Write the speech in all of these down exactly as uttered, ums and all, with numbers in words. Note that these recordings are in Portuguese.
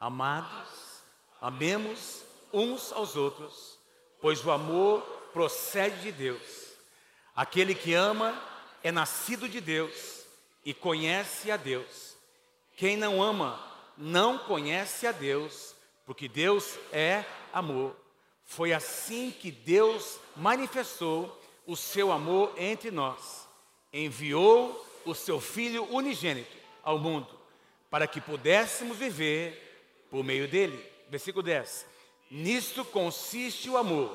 Amados, amemos uns aos outros, pois o amor procede de Deus. Aquele que ama é nascido de Deus e conhece a Deus. Quem não ama não conhece a Deus, porque Deus é amor. Foi assim que Deus manifestou o seu amor entre nós. Enviou o seu Filho unigênito ao mundo, para que pudéssemos viver por meio dele. Versículo dez. Nisto consiste o amor,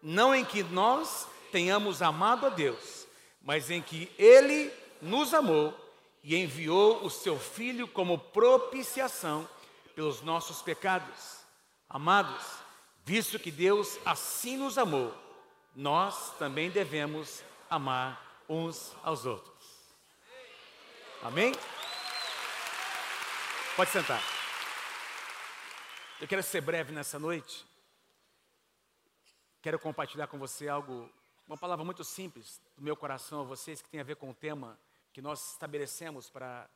não em que nós tenhamos amado a Deus, mas em que Ele nos amou e enviou o seu Filho como propiciação pelos nossos pecados. Amados, visto que Deus assim nos amou, nós também devemos amar uns aos outros. Amém? Pode sentar. Eu quero ser breve nessa noite. Quero compartilhar com você algo, uma palavra muito simples do meu coração a vocês, que tem a ver com o tema que nós estabelecemos para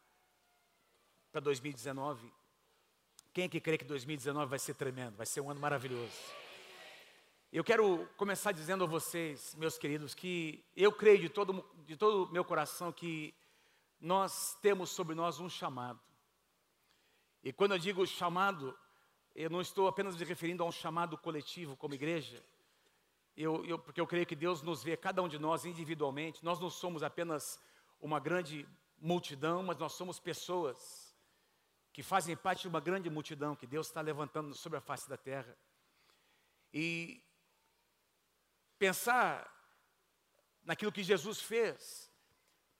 dois mil e dezenove. Quem é que crê que dois mil e dezenove vai ser tremendo? Vai ser um ano maravilhoso. Eu quero começar dizendo a vocês, meus queridos, que eu creio de todo de todo meu coração que nós temos sobre nós um chamado. E quando eu digo chamado, eu não estou apenas me referindo a um chamado coletivo como igreja. Eu, eu, porque eu creio que Deus nos vê, cada um de nós individualmente. Nós não somos apenas uma grande multidão, mas nós somos pessoas que fazem parte de uma grande multidão que Deus está levantando sobre a face da terra. E pensar naquilo que Jesus fez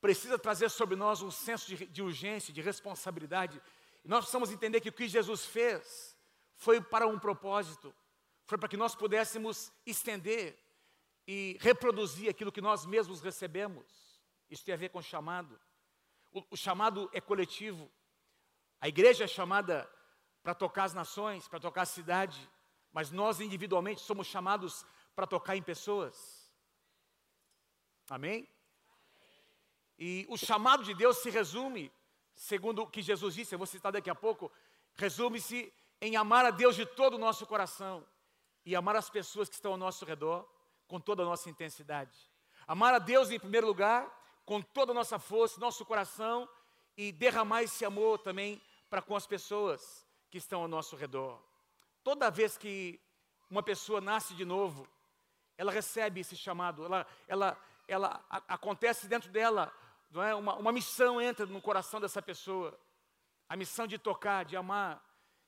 precisa trazer sobre nós um senso de, de urgência, de responsabilidade. E nós precisamos entender que o que Jesus fez foi para um propósito, foi para que nós pudéssemos estender e reproduzir aquilo que nós mesmos recebemos. Isso tem a ver com chamado. O, o chamado é coletivo. A igreja é chamada para tocar as nações, para tocar a cidade, mas nós individualmente somos chamados para tocar em pessoas. Amém? E o chamado de Deus se resume, segundo o que Jesus disse, eu vou citar daqui a pouco, resume-se em amar a Deus de todo o nosso coração e amar as pessoas que estão ao nosso redor com toda a nossa intensidade. Amar a Deus em primeiro lugar, com toda a nossa força, nosso coração, e derramar esse amor também para com as pessoas que estão ao nosso redor. Toda vez que uma pessoa nasce de novo, ela recebe esse chamado, ela, ela, ela a, acontece dentro dela, não é? Uma, uma missão entra no coração dessa pessoa. A missão de tocar, de amar,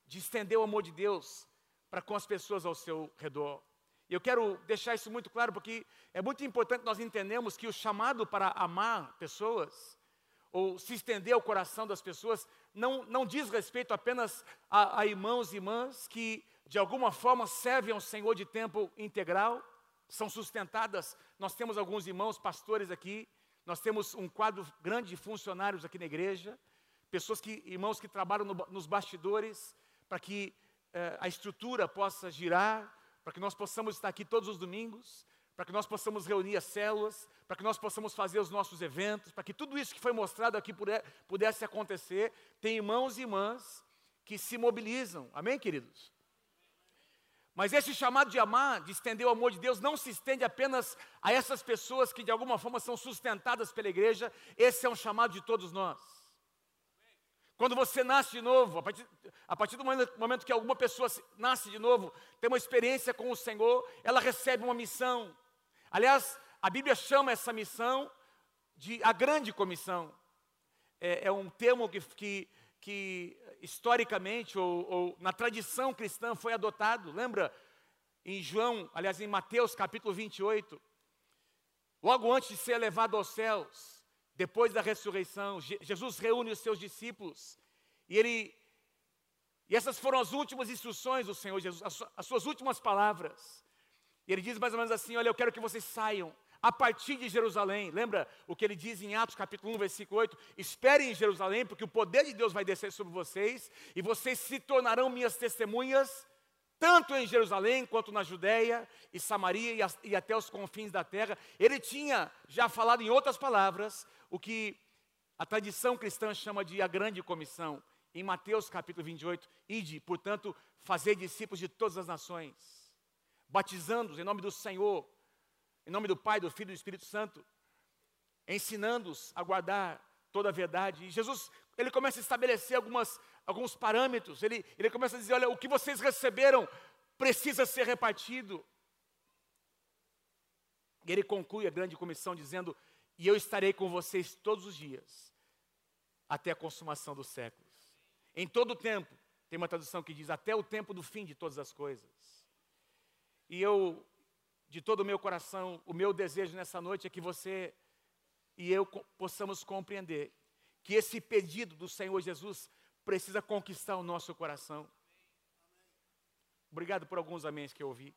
de estender o amor de Deus para com as pessoas ao seu redor. E eu quero deixar isso muito claro, porque é muito importante nós entendermos que o chamado para amar pessoas, ou se estender ao coração das pessoas, não, não diz respeito apenas a, a irmãos e irmãs que, de alguma forma, servem ao Senhor de tempo integral, são sustentadas. Nós temos alguns irmãos pastores aqui, nós temos um quadro grande de funcionários aqui na igreja, pessoas que, irmãos que trabalham no, nos bastidores, para que eh, a estrutura possa girar, para que nós possamos estar aqui todos os domingos, para que nós possamos reunir as células, para que nós possamos fazer os nossos eventos, para que tudo isso que foi mostrado aqui puder, pudesse acontecer. Tem irmãos e irmãs que se mobilizam, amém, queridos? Mas esse chamado de amar, de estender o amor de Deus, não se estende apenas a essas pessoas que de alguma forma são sustentadas pela igreja. Esse é um chamado de todos nós. Quando você nasce de novo, a partir, a partir do momento que alguma pessoa nasce de novo, tem uma experiência com o Senhor, ela recebe uma missão. Aliás, a Bíblia chama essa missão de a grande comissão. É, é um termo que, que que historicamente ou, ou na tradição cristã foi adotado. Lembra? Em João, aliás, em Mateus capítulo vinte e oito, logo antes de ser elevado aos céus, depois da ressurreição, Je- Jesus reúne os seus discípulos e ele e essas foram as últimas instruções do Senhor Jesus, as, as suas últimas palavras. E ele diz mais ou menos assim: olha, eu quero que vocês saiam a partir de Jerusalém. Lembra o que ele diz em Atos capítulo um, versículo oito? Esperem em Jerusalém, porque o poder de Deus vai descer sobre vocês, e vocês se tornarão minhas testemunhas, tanto em Jerusalém, quanto na Judeia e Samaria, e, as, e até os confins da terra. Ele tinha já falado em outras palavras, o que a tradição cristã chama de a grande comissão. em Mateus capítulo vinte e oito, ide, portanto, fazei discípulos de todas as nações, batizando-os em nome do Senhor, em nome do Pai, do Filho e do Espírito Santo, ensinando-os a guardar toda a verdade. E Jesus, ele começa a estabelecer algumas, alguns parâmetros, ele, ele começa a dizer, olha, o que vocês receberam precisa ser repartido. E ele conclui a grande comissão dizendo, e eu estarei com vocês todos os dias, até a consumação dos séculos. Em todo o tempo, tem uma tradução que diz, até o tempo do fim de todas as coisas. E eu, de todo o meu coração, o meu desejo nessa noite é que você e eu possamos compreender que esse pedido do Senhor Jesus precisa conquistar o nosso coração. Obrigado por alguns améns que eu ouvi.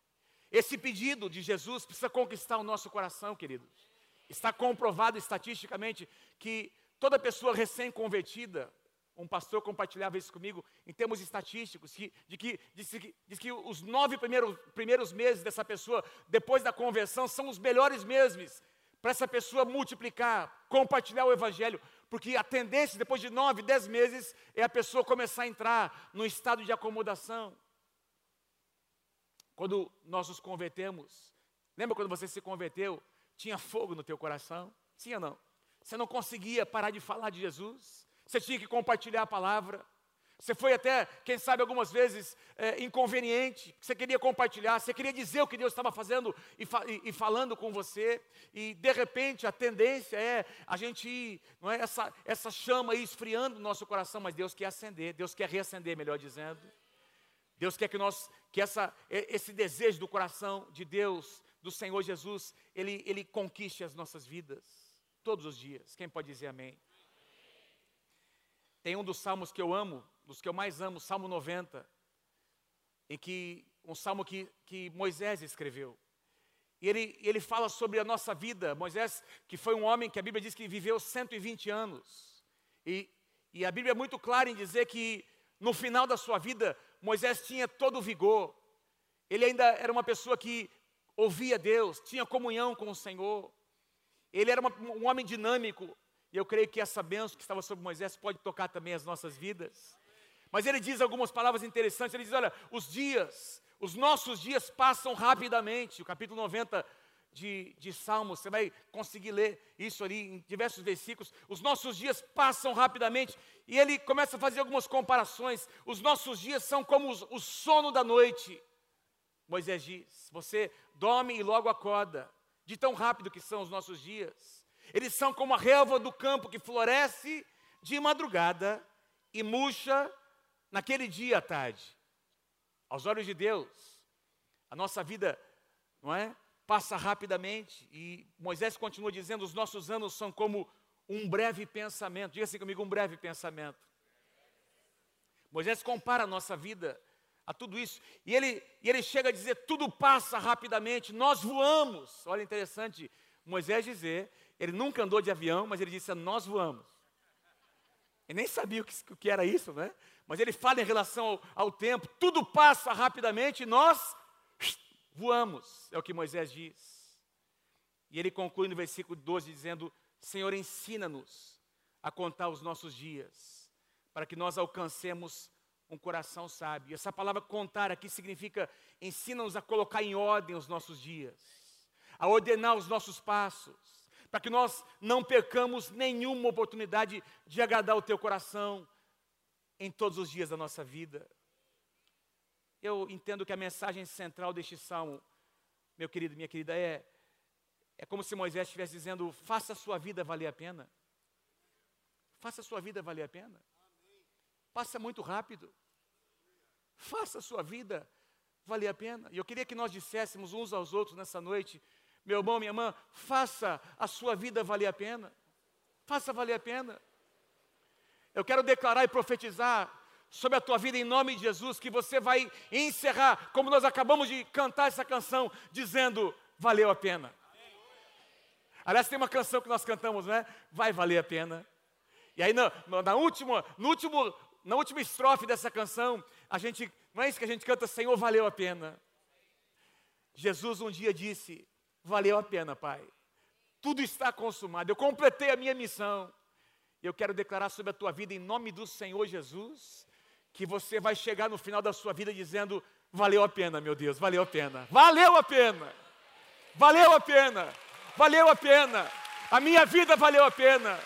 Esse pedido de Jesus precisa conquistar o nosso coração, queridos. Está comprovado estatisticamente que toda pessoa recém-convertida, um pastor compartilhava isso comigo, em termos estatísticos, que, de que, disse que, diz que os nove primeiros, primeiros meses dessa pessoa, depois da conversão, são os melhores meses para essa pessoa multiplicar, compartilhar o Evangelho, porque a tendência, depois de nove, dez meses, é a pessoa começar a entrar num estado de acomodação. Quando nós nos convertemos, lembra quando você se converteu? Tinha fogo no teu coração? Sim ou não? Você não conseguia parar de falar de Jesus? Você tinha que compartilhar a palavra. Você foi até, quem sabe, algumas vezes é, inconveniente. Você queria compartilhar, você queria dizer o que Deus estava fazendo e, fa e, e falando com você. E, de repente, a tendência é a gente ir, não é, essa, essa chama aí esfriando o nosso coração, mas Deus quer acender, Deus quer reacender, melhor dizendo. Deus quer que, nós, que essa, esse desejo do coração de Deus, do Senhor Jesus, ele, ele conquiste as nossas vidas, todos os dias. Quem pode dizer amém? Tem um dos salmos que eu amo, dos que eu mais amo, Salmo noventa, em que, um salmo que, que Moisés escreveu. E ele, ele fala sobre a nossa vida. Moisés, que foi um homem que a Bíblia diz que viveu cento e vinte anos. E, e a Bíblia é muito clara em dizer que, no final da sua vida, Moisés tinha todo o vigor. Ele ainda era uma pessoa que ouvia Deus, tinha comunhão com o Senhor. Ele era uma, um homem dinâmico. E eu creio que essa bênção que estava sobre Moisés pode tocar também as nossas vidas. Mas ele diz algumas palavras interessantes. Ele diz, olha, os dias, os nossos dias passam rapidamente. O capítulo noventa de, de Salmos, você vai conseguir ler isso ali em diversos versículos. Os nossos dias passam rapidamente. E ele começa a fazer algumas comparações. Os nossos dias são como os, o sono da noite. Moisés diz, você dorme e logo acorda. De tão rápido que são os nossos dias. Eles são como a relva do campo que floresce de madrugada e murcha naquele dia à tarde. Aos olhos de Deus, a nossa vida, não é, passa rapidamente. E Moisés continua dizendo, os nossos anos são como um breve pensamento. Diga assim comigo, um breve pensamento. Moisés compara a nossa vida a tudo isso. E ele, e ele chega a dizer, tudo passa rapidamente, nós voamos. Olha, interessante Moisés dizer... Ele nunca andou de avião, mas ele disse, nós voamos. Ele nem sabia o que, o que era isso, né? Mas ele fala em relação ao, ao tempo, tudo passa rapidamente e nós voamos. É o que Moisés diz. E ele conclui no versículo doze, dizendo, Senhor, ensina-nos a contar os nossos dias, para que nós alcancemos um coração sábio. E essa palavra contar aqui significa, ensina-nos a colocar em ordem os nossos dias, a ordenar os nossos passos, para que nós não percamos nenhuma oportunidade de agradar o teu coração em todos os dias da nossa vida. Eu entendo que a mensagem central deste salmo, meu querido, minha querida, é, é como se Moisés estivesse dizendo, faça a sua vida valer a pena. Faça a sua vida valer a pena. Passa muito rápido. Faça a sua vida valer a pena. E eu queria que nós disséssemos uns aos outros nessa noite, meu irmão, minha irmã, faça a sua vida valer a pena. Faça valer a pena. Eu quero declarar e profetizar sobre a tua vida em nome de Jesus, que você vai encerrar, como nós acabamos de cantar essa canção, dizendo, valeu a pena. Aliás, tem uma canção que nós cantamos, né? Vai valer a pena. E aí, na, na, última, no último, na última estrofe dessa canção, a gente, não é isso que a gente canta, Senhor, valeu a pena. Jesus um dia disse, valeu a pena, Pai. Tudo está consumado. Eu completei a minha missão. eu quero declarar sobre a tua vida, em nome do Senhor Jesus, que você vai chegar no final da sua vida dizendo: valeu a pena, meu Deus, valeu a pena, valeu a pena, valeu a pena, valeu a pena, a minha vida valeu a pena.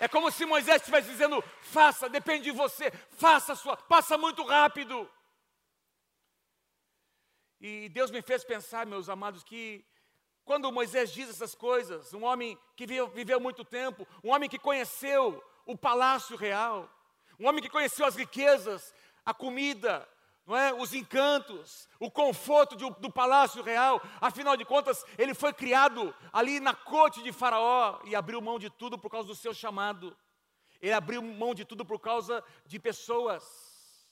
É como se Moisés estivesse dizendo: faça, depende de você, faça a sua, passa muito rápido. E Deus me fez pensar, meus amados, que quando Moisés diz essas coisas, um homem que viveu muito tempo, um homem que conheceu o palácio real, um homem que conheceu as riquezas, a comida, não é? Os encantos, o conforto de, do palácio real, afinal de contas, ele foi criado ali na corte de Faraó e abriu mão de tudo por causa do seu chamado. Ele abriu mão de tudo por causa de pessoas.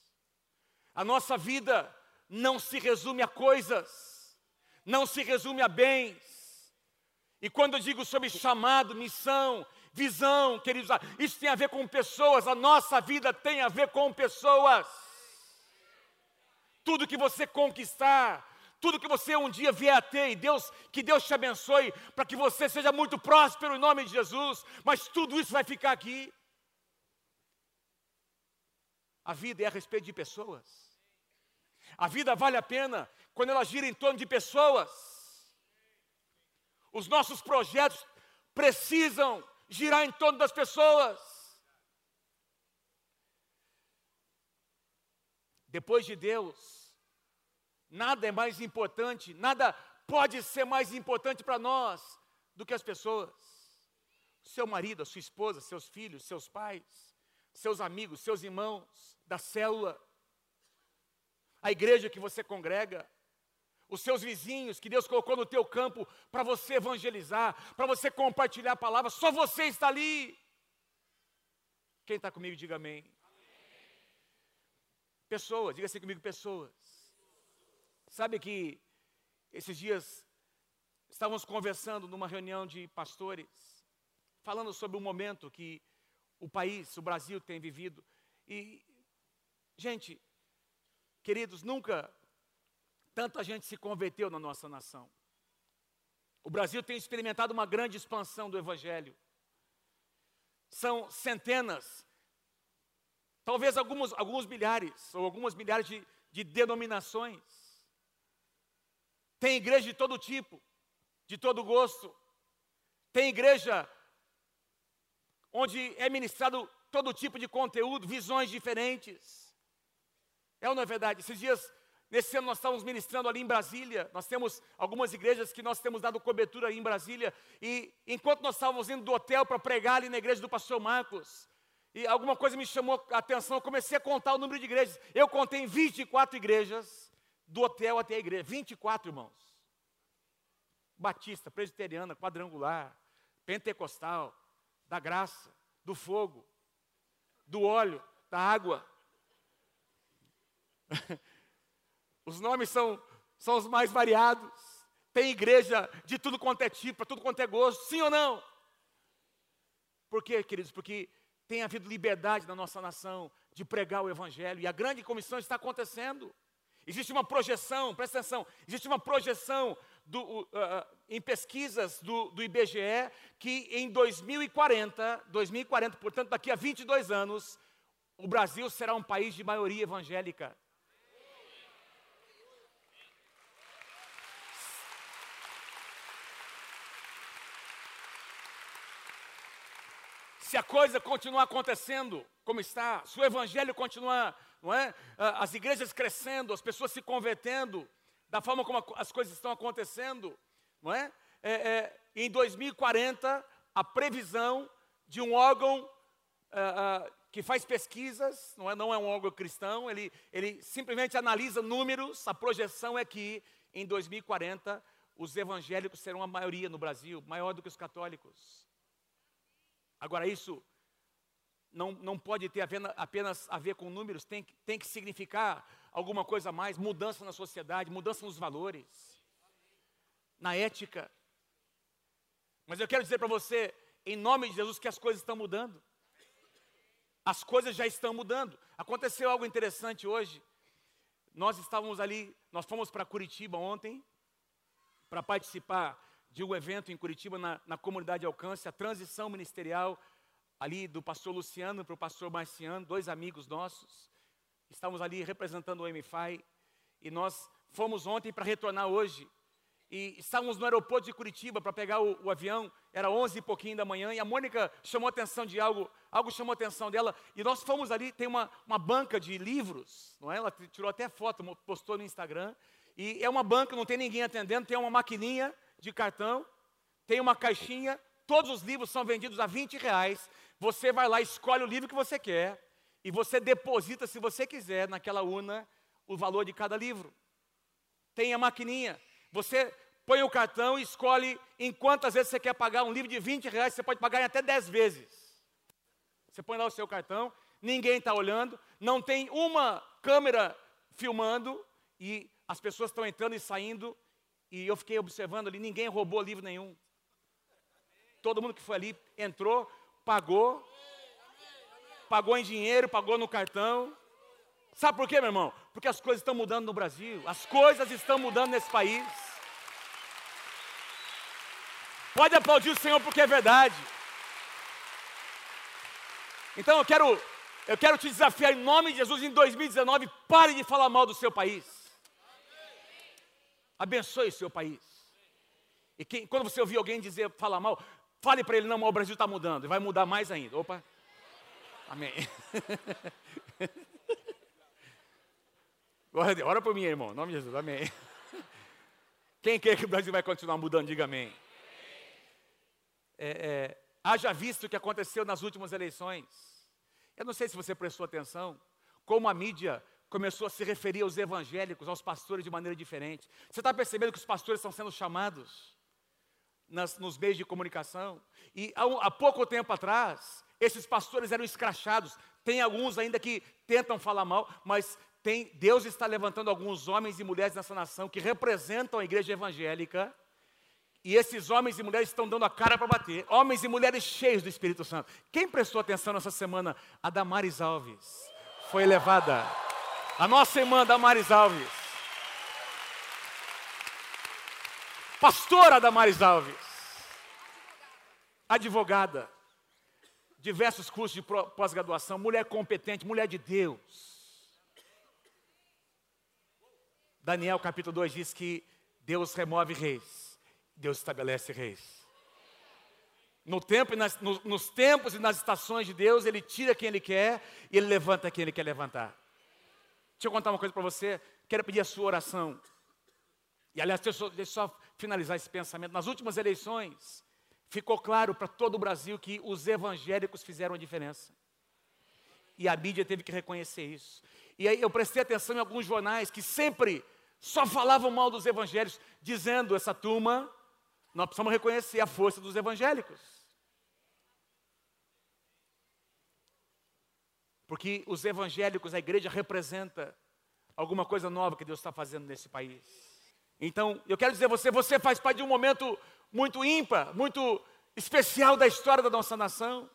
A nossa vida não se resume a coisas, não se resume a bens. E quando eu digo sobre chamado, missão, visão, queridos, isso tem a ver com pessoas, a nossa vida tem a ver com pessoas. Tudo que você conquistar, tudo que você um dia vier a ter, e Deus, que Deus te abençoe, para que você seja muito próspero em nome de Jesus, mas tudo isso vai ficar aqui. A vida é a respeito de pessoas. A vida vale a pena quando ela gira em torno de pessoas. Os nossos projetos precisam girar em torno das pessoas. Depois de Deus, nada é mais importante, nada pode ser mais importante para nós do que as pessoas. Seu marido, a sua esposa, seus filhos, seus pais, seus amigos, seus irmãos da célula, a igreja que você congrega, os seus vizinhos que Deus colocou no teu campo para você evangelizar, para você compartilhar a palavra, só você está ali. Quem está comigo, diga amém. Pessoas, diga assim comigo, pessoas. Sabe que esses dias estávamos conversando numa reunião de pastores, falando sobre o momento que o país, o Brasil tem vivido. E, gente, queridos, nunca tanta gente se converteu na nossa nação. O Brasil tem experimentado uma grande expansão do Evangelho. São centenas, talvez alguns, alguns milhares, ou algumas milhares de, de denominações. Tem igreja de todo tipo, de todo gosto. Tem igreja onde é ministrado todo tipo de conteúdo, visões diferentes. É ou não é verdade? Esses dias, nesse ano nós estávamos ministrando ali em Brasília, nós temos algumas igrejas que nós temos dado cobertura aí em Brasília, e enquanto nós estávamos indo do hotel para pregar ali na igreja do pastor Marcos, e alguma coisa me chamou a atenção, eu comecei a contar o número de igrejas. Eu contei vinte e quatro igrejas, do hotel até a igreja, vinte e quatro irmãos. Batista, presbiteriana, quadrangular, pentecostal, da graça, do fogo, do óleo, da água. Os nomes são, são os mais variados. Tem igreja de tudo quanto é tipo, para tudo quanto é gosto, sim ou não? Por quê, queridos? Porque tem havido liberdade na nossa nação de pregar o Evangelho, e a grande comissão está acontecendo. Existe uma projeção, presta atenção, existe uma projeção do, uh, em pesquisas do, do I B G E, que em dois mil e quarenta, dois mil e quarenta, portanto daqui a vinte e dois anos, o Brasil será um país de maioria evangélica. Se a coisa continuar acontecendo como está, se o Evangelho continuar, não é? As igrejas crescendo, as pessoas se convertendo, da forma como as coisas estão acontecendo, não é? É, é, em dois mil e quarenta, a previsão de um órgão uh, uh, que faz pesquisas, não é, não é um órgão cristão, ele, ele simplesmente analisa números, a projeção é que em dois mil e quarenta os evangélicos serão a maioria no Brasil, maior do que os católicos. Agora, isso não, não pode ter apenas a ver com números, tem, tem que significar alguma coisa a mais, mudança na sociedade, mudança nos valores, na ética. Mas eu quero dizer para você, em nome de Jesus, que as coisas estão mudando. As coisas já estão mudando. Aconteceu algo interessante hoje. Nós estávamos ali, nós fomos para Curitiba ontem, para participar de um evento em Curitiba, na, na comunidade de Alcance, a transição ministerial ali do pastor Luciano para o pastor Marciano, dois amigos nossos. Estávamos ali representando o M F I e nós fomos ontem para retornar hoje. E estávamos no aeroporto de Curitiba para pegar o, o avião, era onze e pouquinho da manhã, e a Mônica chamou a atenção de algo, algo chamou a atenção dela, e nós fomos ali, tem uma, uma banca de livros, não é? Ela tirou até foto, postou no Instagram, e é uma banca, não tem ninguém atendendo, tem uma maquininha de cartão, tem uma caixinha, todos os livros são vendidos a vinte reais, você vai lá, escolhe o livro que você quer, e você deposita, se você quiser, naquela urna, o valor de cada livro. Tem a maquininha. Você põe o cartão e escolhe em quantas vezes você quer pagar. Um livro de vinte reais, você pode pagar em até dez vezes. Você põe lá o seu cartão, ninguém está olhando, não tem uma câmera filmando, e as pessoas estão entrando e saindo, e eu fiquei observando ali, ninguém roubou livro nenhum. Todo mundo que foi ali entrou, pagou, pagou em dinheiro, pagou no cartão. Sabe por quê, meu irmão? Porque as coisas estão mudando no Brasil, as coisas estão mudando nesse país. Pode aplaudir o Senhor porque é verdade. Então eu quero, eu quero te desafiar em nome de Jesus, em dois mil e dezenove, pare de falar mal do seu país. Abençoe o seu país. E quem, quando você ouvir alguém dizer, falar mal, fale para ele, não, mas o Brasil está mudando, e vai mudar mais ainda. Opa, amém. Ora por mim, irmão, em nome de Jesus, amém. Quem quer que o Brasil vai continuar mudando, diga amém. É, é, haja visto o que aconteceu nas últimas eleições. Eu não sei se você prestou atenção, como a mídia começou a se referir aos evangélicos, aos pastores de maneira diferente. Você está percebendo que os pastores estão sendo chamados nas, nos meios de comunicação? E há, há pouco tempo atrás, esses pastores eram escrachados. Tem alguns ainda que tentam falar mal, mas... Tem, Deus está levantando alguns homens e mulheres nessa nação que representam a igreja evangélica, e esses homens e mulheres estão dando a cara para bater, homens e mulheres cheios do Espírito Santo. Quem prestou atenção nessa semana? A Damares Alves foi levada, a nossa irmã Damares Alves, pastora Damares Alves, advogada, diversos cursos de pós-graduação, mulher competente, mulher de Deus. Daniel capítulo dois diz que Deus remove reis, Deus estabelece reis. No tempo e nas, no, nos tempos e nas estações de Deus, Ele tira quem Ele quer e Ele levanta quem Ele quer levantar. Deixa eu contar uma coisa para você, quero pedir a sua oração. E aliás, deixa eu, deixa eu só finalizar esse pensamento. Nas últimas eleições, ficou claro para todo o Brasil que os evangélicos fizeram a diferença. E a mídia teve que reconhecer isso. E aí eu prestei atenção em alguns jornais que sempre... só falavam mal dos evangélicos, dizendo, essa turma, nós precisamos reconhecer a força dos evangélicos. Porque os evangélicos, a igreja representa alguma coisa nova que Deus está fazendo nesse país. Então, eu quero dizer a você, você faz parte de um momento muito ímpar, muito especial da história da nossa nação.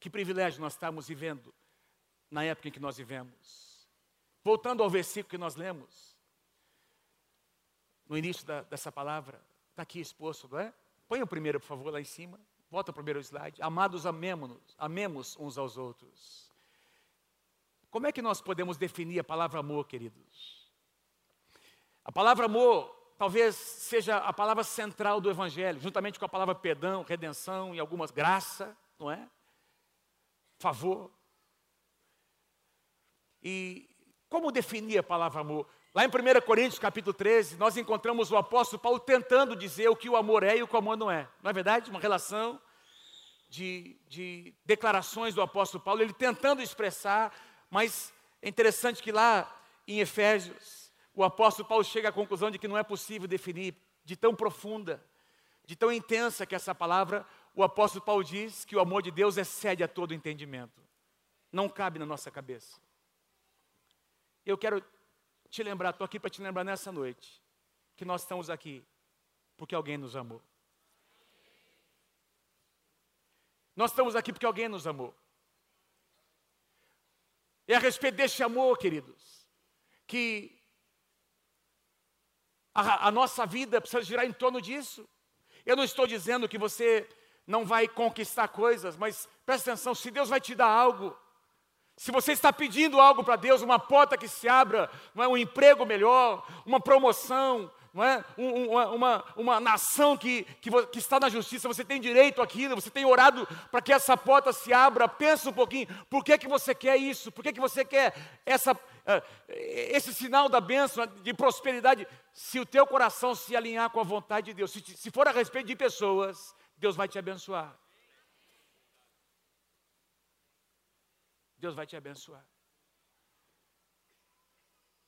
Que privilégio nós estamos vivendo na época em que nós vivemos. Voltando ao versículo que nós lemos, no início da, dessa palavra, está aqui exposto, não é? Põe o primeiro, por favor, lá em cima. Volta o primeiro slide. Amados, amemos, amemos uns aos outros. Como é que nós podemos definir a palavra amor, queridos? A palavra amor talvez seja a palavra central do Evangelho, juntamente com a palavra perdão, redenção e algumas graça, não é? Favor. E... como definir a palavra amor? Lá em primeira Coríntios, capítulo treze, nós encontramos o apóstolo Paulo tentando dizer o que o amor é e o que o amor não é. Não é verdade? Uma relação de, de declarações do apóstolo Paulo, ele tentando expressar, mas é interessante que lá em Efésios, o apóstolo Paulo chega à conclusão de que não é possível definir, de tão profunda, de tão intensa que essa palavra, o apóstolo Paulo diz que o amor de Deus excede a todo entendimento. Não cabe na nossa cabeça. Eu quero te lembrar, estou aqui para te lembrar nessa noite, que nós estamos aqui porque alguém nos amou. Nós estamos aqui porque alguém nos amou. E a respeito deste amor, queridos, que A, a nossa vida precisa girar em torno disso. Eu não estou dizendo que você não vai conquistar coisas, mas presta atenção, se Deus vai te dar algo, se você está pedindo algo para Deus, uma porta que se abra, não é? Um emprego melhor, uma promoção, não é? Um, uma, uma, uma nação que, que, que está na justiça, você tem direito àquilo, você tem orado para que essa porta se abra, pensa um pouquinho, por que que você quer isso? Por que que você quer essa, esse sinal da bênção, de prosperidade? Se o teu coração se alinhar com a vontade de Deus, se, se for a respeito de pessoas, Deus vai te abençoar. Deus vai te abençoar.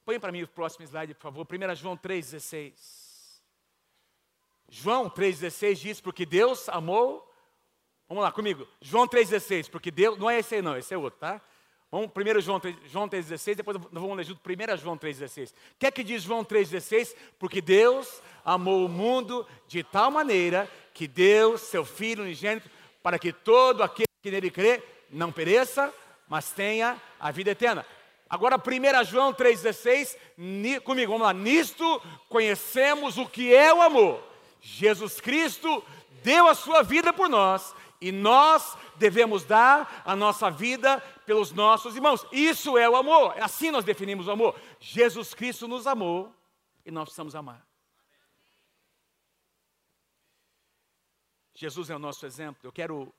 Põe para mim o próximo slide, por favor. primeira João três, dezesseis. João três, dezesseis diz, porque Deus amou... Vamos lá, comigo. João três, dezesseis, porque Deus... Não é esse aí não, esse é outro, tá? Vamos, primeiro João três, dezesseis, depois nós vamos ler junto primeira João três, dezesseis. O que é que diz João três, dezesseis? Porque Deus amou o mundo de tal maneira que deu seu Filho unigênito para que todo aquele que nele crê não pereça, mas tenha a vida eterna. Agora, primeira João três, dezesseis, comigo, vamos lá. Nisto conhecemos o que é o amor. Jesus Cristo deu a sua vida por nós, e nós devemos dar a nossa vida pelos nossos irmãos. Isso é o amor, assim nós definimos o amor. Jesus Cristo nos amou, e nós precisamos amar. Jesus é o nosso exemplo. Eu quero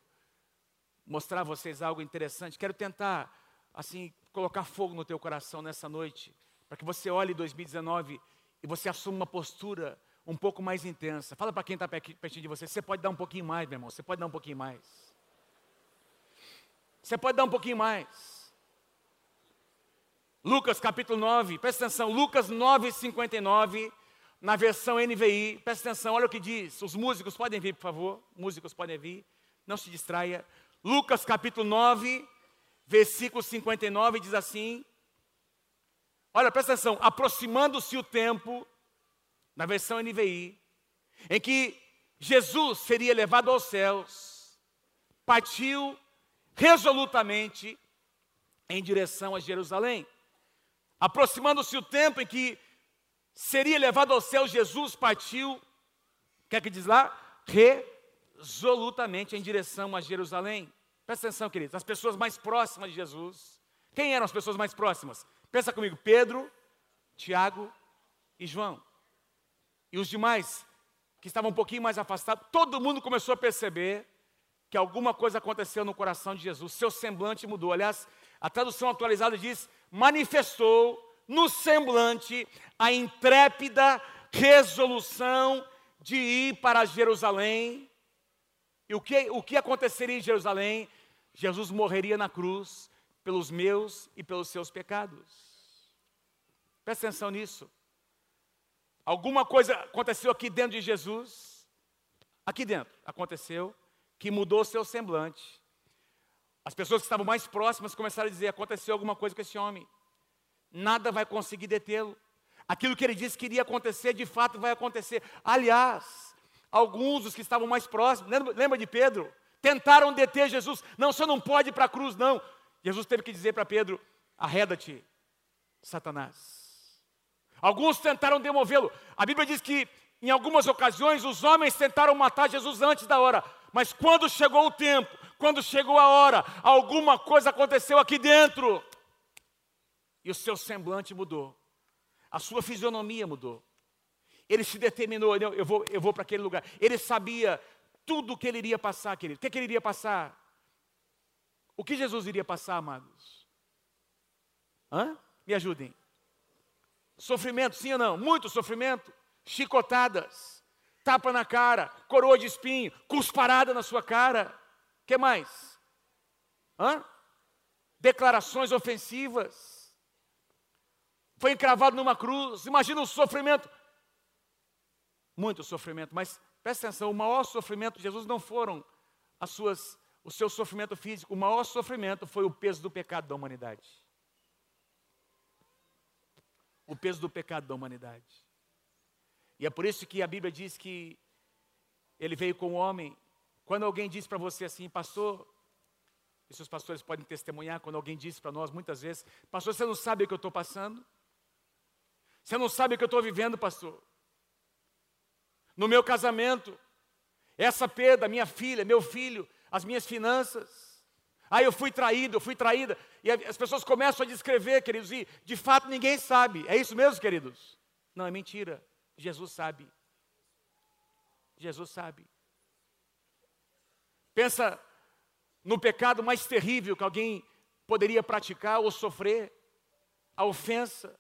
mostrar a vocês algo interessante, quero tentar, assim, colocar fogo no teu coração nessa noite, para que você olhe dois mil e dezenove e você assuma uma postura um pouco mais intensa. Fala para quem está pertinho de você, você pode dar um pouquinho mais, meu irmão, você pode dar um pouquinho mais. Você pode dar um pouquinho mais. Lucas capítulo nove, presta atenção, Lucas nove, cinquenta e nove, na versão N V I, presta atenção, olha o que diz, os músicos podem vir, por favor, músicos podem vir, não se distraia. Lucas capítulo nove, versículo cinquenta e nove, diz assim, olha, presta atenção, aproximando-se o tempo, na versão N V I, em que Jesus seria levado aos céus, partiu resolutamente em direção a Jerusalém. Aproximando-se o tempo em que seria levado aos céus, Jesus partiu, o que é que diz lá? Resolutamente. Resolutamente em direção a Jerusalém. Presta atenção, queridos, as pessoas mais próximas de Jesus, quem eram as pessoas mais próximas? Pensa comigo, Pedro, Tiago e João. E os demais, que estavam um pouquinho mais afastados, todo mundo começou a perceber que alguma coisa aconteceu no coração de Jesus, seu semblante mudou. Aliás, a tradução atualizada diz, manifestou no semblante a intrépida resolução de ir para Jerusalém. E o que, o que aconteceria em Jerusalém? Jesus morreria na cruz pelos meus e pelos seus pecados. Presta atenção nisso. Alguma coisa aconteceu aqui dentro de Jesus, aqui dentro aconteceu, que mudou o seu semblante. As pessoas que estavam mais próximas começaram a dizer, aconteceu alguma coisa com esse homem. Nada vai conseguir detê-lo. Aquilo que ele disse que iria acontecer, de fato vai acontecer. Aliás... alguns dos que estavam mais próximos, lembra, lembra de Pedro? Tentaram deter Jesus, não, você não pode ir para a cruz, não. Jesus teve que dizer para Pedro, arreda-te, Satanás. Alguns tentaram demovê-lo. A Bíblia diz que em algumas ocasiões os homens tentaram matar Jesus antes da hora, mas quando chegou o tempo, quando chegou a hora, alguma coisa aconteceu aqui dentro. E o seu semblante mudou, a sua fisionomia mudou. Ele se determinou, eu vou, eu vou para aquele lugar. Ele sabia tudo o que ele iria passar, querido. O que, é que ele iria passar? O que Jesus iria passar, amados? Hã? Me ajudem. Sofrimento, sim ou não? Muito sofrimento. Chicotadas. Tapa na cara. Coroa de espinho. Cusparada na sua cara. O que mais? Hã? Declarações ofensivas. Foi encravado numa cruz. Imagina o sofrimento. Muito sofrimento, mas presta atenção, o maior sofrimento de Jesus não foram as suas, o seu sofrimento físico, o maior sofrimento foi o peso do pecado da humanidade. O peso do pecado da humanidade. E é por isso que a Bíblia diz que ele veio como homem. Quando alguém diz para você assim, pastor, e seus pastores podem testemunhar, quando alguém diz para nós muitas vezes, pastor, você não sabe o que eu estou passando? Você não sabe o que eu estou vivendo, pastor? no meu casamento, essa perda, minha filha, meu filho, as minhas finanças. Ah, eu fui traído, eu fui traída. E as pessoas começam a descrever, queridos, e de fato ninguém sabe. É isso mesmo, queridos? Não, é mentira. Jesus sabe. Jesus sabe. Pensa no pecado mais terrível que alguém poderia praticar ou sofrer, a ofensa,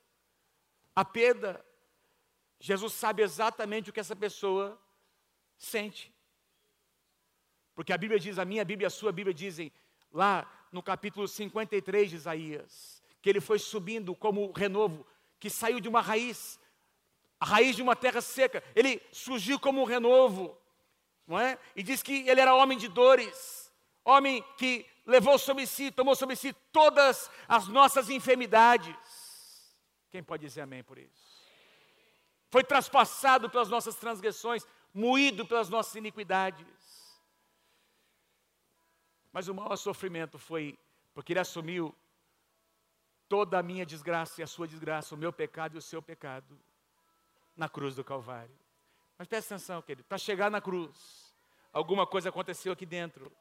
a perda. Jesus sabe exatamente o que essa pessoa sente. Porque a Bíblia diz, a minha Bíblia e a sua Bíblia dizem, lá no capítulo cinquenta e três de Isaías, que ele foi subindo como renovo, que saiu de uma raiz, a raiz de uma terra seca. Ele surgiu como um renovo, não é? E diz que ele era homem de dores, homem que levou sobre si, tomou sobre si todas as nossas enfermidades. Quem pode dizer amém por isso? Foi traspassado pelas nossas transgressões, moído pelas nossas iniquidades. Mas o maior sofrimento foi porque ele assumiu toda a minha desgraça e a sua desgraça, o meu pecado e o seu pecado, na cruz do Calvário. Mas presta atenção, querido, para chegar na cruz, alguma coisa aconteceu aqui dentro.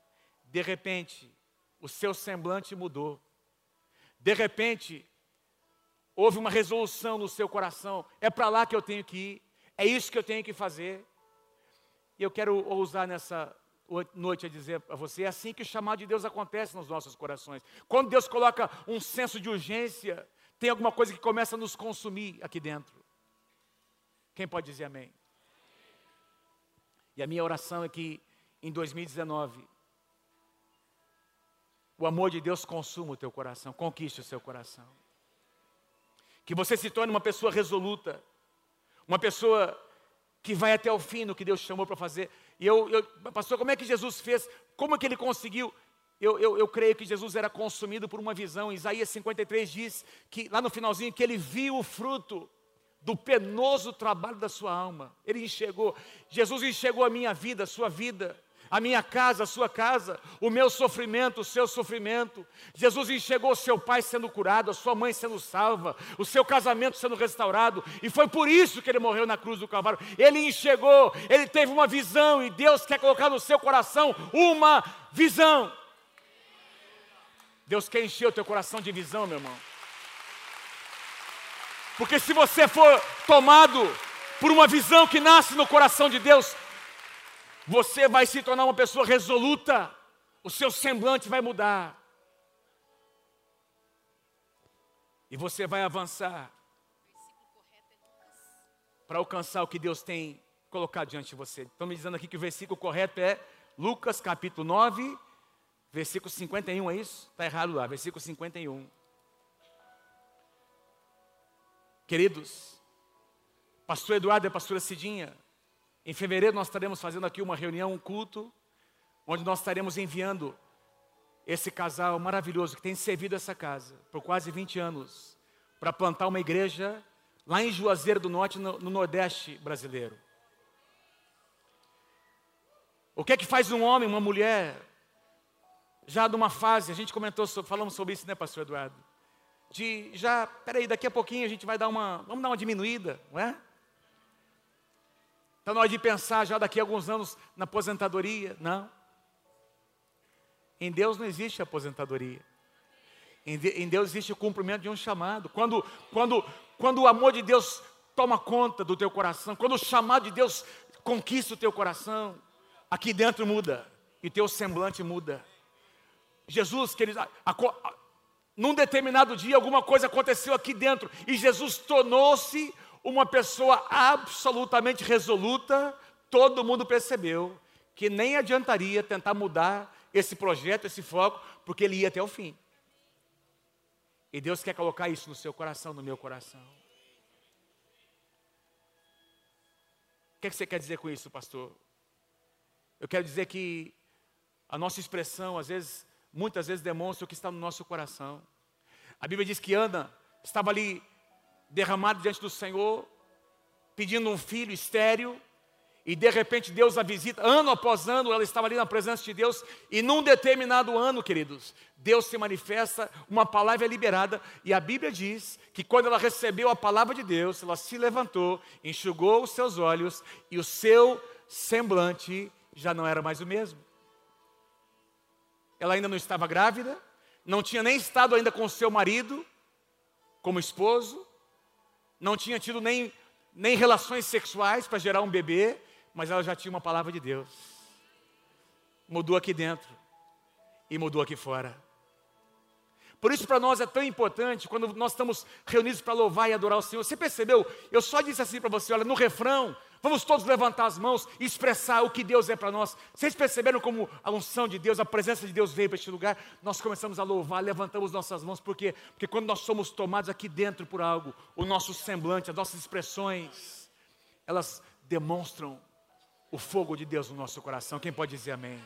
De repente, o seu semblante mudou. De repente, houve uma resolução no seu coração. É para lá que eu tenho que ir. É isso que eu tenho que fazer. E eu quero ousar nessa noite a dizer a você, é assim que o chamado de Deus acontece nos nossos corações. Quando Deus coloca um senso de urgência, tem alguma coisa que começa a nos consumir aqui dentro. Quem pode dizer amém? E a minha oração é que em dois mil e dezenove, o amor de Deus consuma o teu coração, conquiste o seu coração. Que você se torne uma pessoa resoluta, uma pessoa que vai até o fim no que Deus chamou para fazer. E eu, eu, pastor, como é que Jesus fez? Como é que ele conseguiu? Eu, eu, eu creio que Jesus era consumido por uma visão. Isaías cinquenta e três diz, que lá no finalzinho, que ele viu o fruto do penoso trabalho da sua alma. Ele enxergou, Jesus enxergou a minha vida, a sua vida, a minha casa, a sua casa, o meu sofrimento, o seu sofrimento. Jesus enxergou o seu pai sendo curado, a sua mãe sendo salva, o seu casamento sendo restaurado, e foi por isso que ele morreu na cruz do Calvário. Ele enxergou, ele teve uma visão, e Deus quer colocar no seu coração uma visão. Deus quer encher o teu coração de visão, meu irmão. Porque se você for tomado por uma visão que nasce no coração de Deus, você vai se tornar uma pessoa resoluta. O seu semblante vai mudar. E você vai avançar para alcançar o que Deus tem colocado diante de você. Estão me dizendo aqui que o versículo correto é Lucas capítulo nove, versículo cinquenta e um, é isso? Está errado lá, versículo cinquenta e um. Queridos, pastor Eduardo e a pastora Cidinha, em fevereiro nós estaremos fazendo aqui uma reunião, um culto, onde nós estaremos enviando esse casal maravilhoso que tem servido essa casa por quase vinte anos, para plantar uma igreja lá em Juazeiro do Norte, no, no Nordeste brasileiro. O que é que faz um homem, uma mulher, já numa fase, a gente comentou, falamos sobre isso, né, pastor Eduardo? De já, peraí, daqui a pouquinho a gente vai dar uma, vamos dar uma diminuída, não é? Está na hora de pensar já daqui a alguns anos na aposentadoria. Não. Em Deus não existe aposentadoria. Em, de, em Deus existe o cumprimento de um chamado. Quando, quando, quando o amor de Deus toma conta do teu coração, quando o chamado de Deus conquista o teu coração, aqui dentro muda, e teu semblante muda. Jesus, querido, a, a, a, num determinado dia alguma coisa aconteceu aqui dentro, e Jesus tornou-se uma pessoa absolutamente resoluta. Todo mundo percebeu que nem adiantaria tentar mudar esse projeto, esse foco, porque ele ia até o fim. E Deus quer colocar isso no seu coração, no meu coração. O que é que você quer dizer com isso, pastor? Eu quero dizer que a nossa expressão, às vezes, muitas vezes demonstra o que está no nosso coração. A Bíblia diz que Ana estava ali derramado diante do Senhor, pedindo um filho estéril, E de repente Deus a visita, ano após ano, ela estava ali na presença de Deus. E num determinado ano, queridos, Deus se manifesta, uma palavra é liberada. E a Bíblia diz que quando ela recebeu a palavra de Deus, ela se levantou, enxugou os seus olhos e o seu semblante já não era mais o mesmo. Ela ainda não estava grávida, não tinha nem estado ainda com seu marido como esposo, não tinha tido nem, nem relações sexuais para gerar um bebê, mas ela já tinha uma palavra de Deus. Mudou aqui dentro e mudou aqui fora. Por isso para nós é tão importante, quando nós estamos reunidos para louvar e adorar o Senhor. Você percebeu? Eu só disse assim para você, olha, no refrão, vamos todos levantar as mãos e expressar o que Deus é para nós. Vocês perceberam como a unção de Deus, a presença de Deus veio para este lugar? Nós começamos a louvar, levantamos nossas mãos. Por quê? Porque quando nós somos tomados aqui dentro por algo, o nosso semblante, as nossas expressões, elas demonstram o fogo de Deus no nosso coração. Quem pode dizer amém?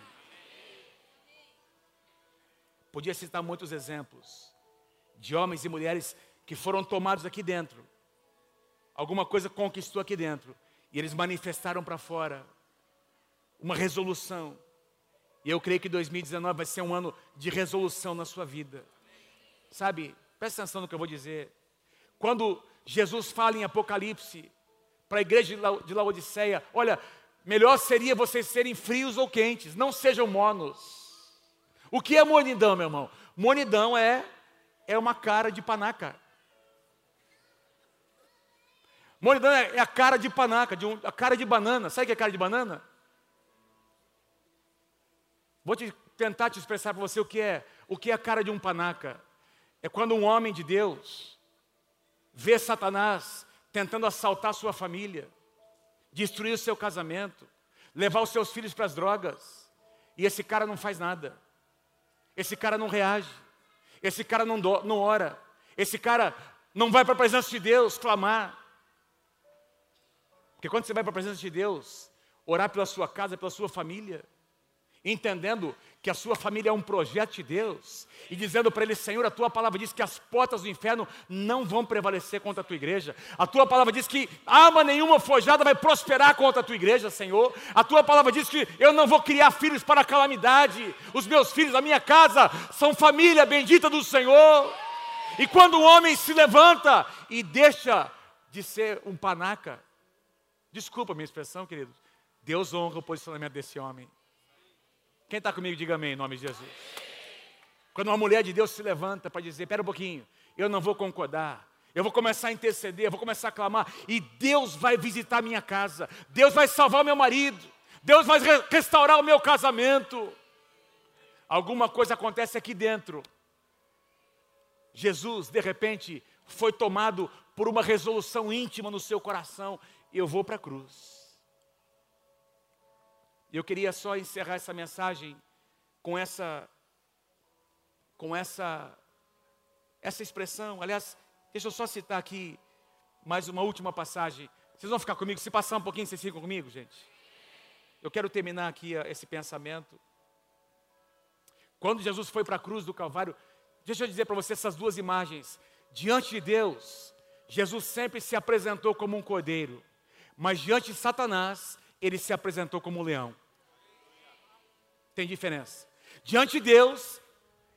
Podia citar muitos exemplos de homens e mulheres que foram tomados aqui dentro. Alguma coisa conquistou aqui dentro. E eles manifestaram para fora uma resolução. E eu creio que dois mil e dezenove vai ser um ano de resolução na sua vida. Sabe, presta atenção no que eu vou dizer. Quando Jesus fala em Apocalipse, para a igreja de Laodiceia, olha, melhor seria vocês serem frios ou quentes, não sejam mornos. O que é mornidão, meu irmão? Mornidão é, é uma cara de panaca. Mornidão é a cara de panaca, de um, a cara de banana. Sabe o que é cara de banana? Vou te, tentar te expressar para você o que é, o que é a cara de um panaca. É quando um homem de Deus vê Satanás tentando assaltar sua família, destruir o seu casamento, levar os seus filhos para as drogas, e esse cara não faz nada. Esse cara não reage. Esse cara não, do, não ora. Esse cara não vai para a presença de Deus clamar. Porque quando você vai para a presença de Deus, orar pela sua casa, pela sua família, entendendo que a sua família é um projeto de Deus, e dizendo para ele, Senhor, a tua palavra diz que as portas do inferno não vão prevalecer contra a tua igreja. A tua palavra diz que arma nenhuma forjada vai prosperar contra a tua igreja, Senhor. A tua palavra diz que eu não vou criar filhos para a calamidade. Os meus filhos, a minha casa, são família bendita do Senhor. E quando o homem se levanta e deixa de ser um panaca, desculpa a minha expressão, queridos, Deus honra o posicionamento desse homem. Quem está comigo, diga amém, em nome de Jesus. Quando uma mulher de Deus se levanta para dizer, espera um pouquinho, eu não vou concordar, eu vou começar a interceder, eu vou começar a clamar, e Deus vai visitar a minha casa, Deus vai salvar o meu marido, Deus vai restaurar o meu casamento. Alguma coisa acontece aqui dentro. Jesus, de repente, foi tomado por uma resolução íntima no seu coração. Eu vou para a cruz. Eu queria só encerrar essa mensagem com essa, com essa, essa expressão. Aliás, deixa eu só citar aqui mais uma última passagem. Vocês vão ficar comigo? Se passar um pouquinho, vocês ficam comigo, gente? Eu quero terminar aqui esse pensamento. Quando Jesus foi para a cruz do Calvário, deixa eu dizer para você essas duas imagens. Diante de Deus, Jesus sempre se apresentou como um cordeiro. Mas diante de Satanás, ele se apresentou como um leão. Tem diferença. Diante de Deus,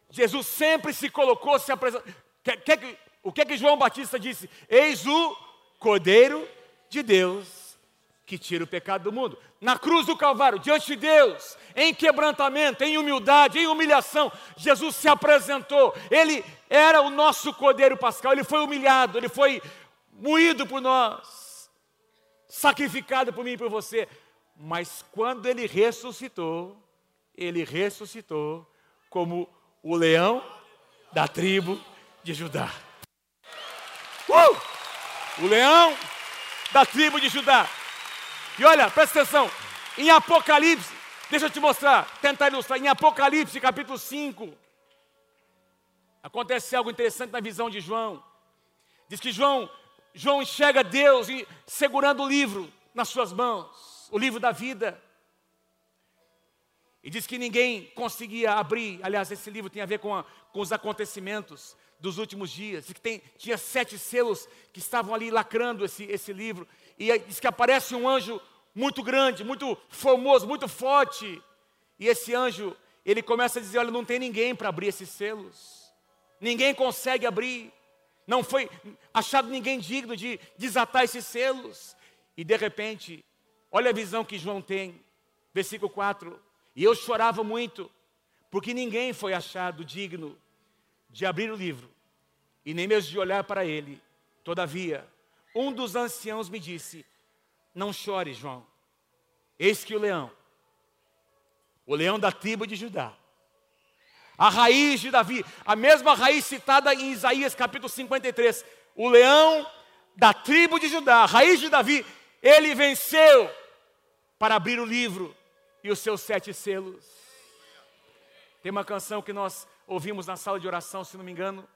Jesus sempre se colocou, se apresentou. Que, que, o que é que João Batista disse? Eis o Cordeiro de Deus que tira o pecado do mundo. Na cruz do Calvário, diante de Deus, em quebrantamento, em humildade, em humilhação, Jesus se apresentou. Ele era o nosso Cordeiro Pascal. Ele foi humilhado, ele foi moído por nós, sacrificado por mim e por você. Mas quando ele ressuscitou, ele ressuscitou como o leão da tribo de Judá. Uh! O leão da tribo de Judá. E olha, presta atenção, em Apocalipse, deixa eu te mostrar, tentar ilustrar, em Apocalipse capítulo cinco, acontece algo interessante na visão de João. Diz que João João enxerga Deus segurando o livro nas suas mãos, o livro da vida. E diz que ninguém conseguia abrir. Aliás, esse livro tem a ver com, a, com os acontecimentos dos últimos dias. Diz que tem, tinha sete selos que estavam ali lacrando esse, esse livro. E diz que aparece um anjo muito grande, muito famoso, muito forte. E esse anjo, ele começa a dizer, olha, não tem ninguém para abrir esses selos. Ninguém consegue abrir. Não foi achado ninguém digno de desatar esses selos. E de repente, olha a visão que João tem. Versículo quatro. E eu chorava muito, porque ninguém foi achado digno de abrir o livro, e nem mesmo de olhar para ele. Todavia, um dos anciãos me disse, não chore, João. Eis que o leão, o leão da tribo de Judá, a raiz de Davi, a mesma raiz citada em Isaías capítulo cinquenta e três, o leão da tribo de Judá, a raiz de Davi, ele venceu para abrir o livro e os seus sete selos. Tem uma canção que nós ouvimos na sala de oração, se não me engano,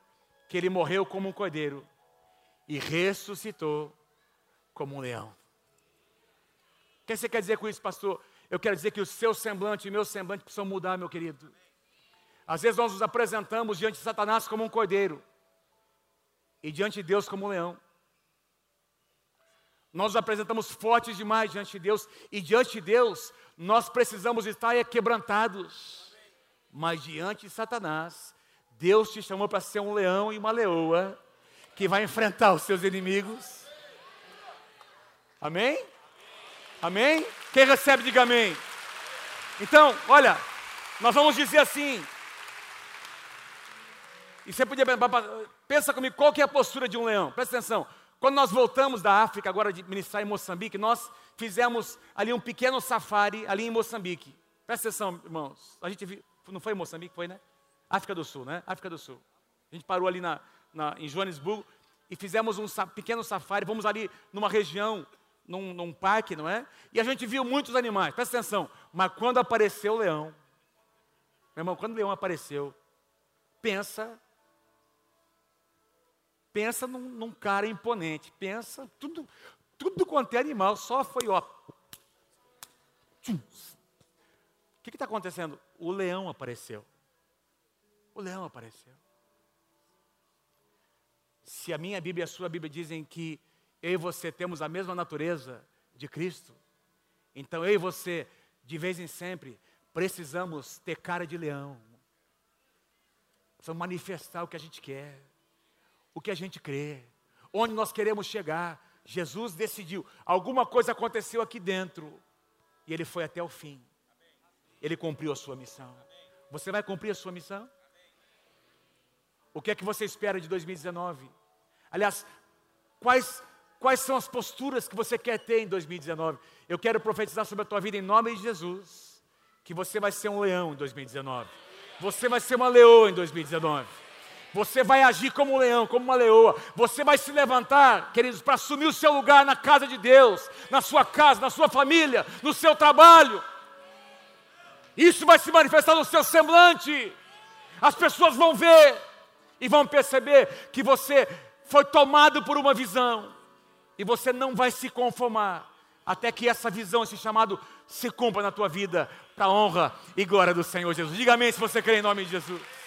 que ele morreu como um cordeiro e ressuscitou como um leão. O que você quer dizer com isso, pastor? Eu quero dizer que o seu semblante e o meu semblante precisam mudar, meu querido. Às vezes nós nos apresentamos diante de Satanás como um cordeiro e diante de Deus como um leão. Nós nos apresentamos fortes demais diante de Deus e diante de Deus nós precisamos estar quebrantados. Mas diante de Satanás, Deus te chamou para ser um leão e uma leoa que vai enfrentar os seus inimigos. Amém? Amém? Quem recebe, diga amém. Então, olha, nós vamos dizer assim... E você podia pensar comigo, qual que é a postura de um leão? Presta atenção. Quando nós voltamos da África, agora de ministrar em Moçambique, nós fizemos ali um pequeno safari, ali em Moçambique. Presta atenção, irmãos. A gente viu, não foi em Moçambique, foi, né? África do Sul, né? África do Sul. A gente parou ali na, na, em Joanesburgo e fizemos um sa- pequeno safari. Vamos ali numa região, num, num parque, não é? E a gente viu muitos animais. Presta atenção. Mas quando apareceu o leão, meu irmão, quando o leão apareceu, pensa... Pensa num, num cara imponente, pensa, tudo, tudo quanto é animal, só foi ó. O que está acontecendo? O leão apareceu. O leão apareceu. Se a minha Bíblia e a sua Bíblia dizem que eu e você temos a mesma natureza de Cristo, então eu e você, de vez em sempre, precisamos ter cara de leão. Precisamos manifestar o que a gente quer. O que a gente crê, onde nós queremos chegar. Jesus decidiu, alguma coisa aconteceu aqui dentro, e ele foi até o fim. Ele cumpriu a sua missão. Você vai cumprir a sua missão? O que é que você espera de dois mil e dezenove? Aliás, quais, quais são as posturas que você quer ter em dois mil e dezenove? Eu quero profetizar sobre a tua vida em nome de Jesus, que você vai ser um leão em dois mil e dezenove. Você vai ser uma leoa em dois mil e dezenove. Você vai agir como um leão, como uma leoa. Você vai se levantar, queridos, para assumir o seu lugar na casa de Deus, na sua casa, na sua família, no seu trabalho. Isso vai se manifestar no seu semblante. As pessoas vão ver e vão perceber que você foi tomado por uma visão. E você não vai se conformar até que essa visão, esse chamado, se cumpra na tua vida, para a honra e glória do Senhor Jesus. Diga amém se você crê em nome de Jesus.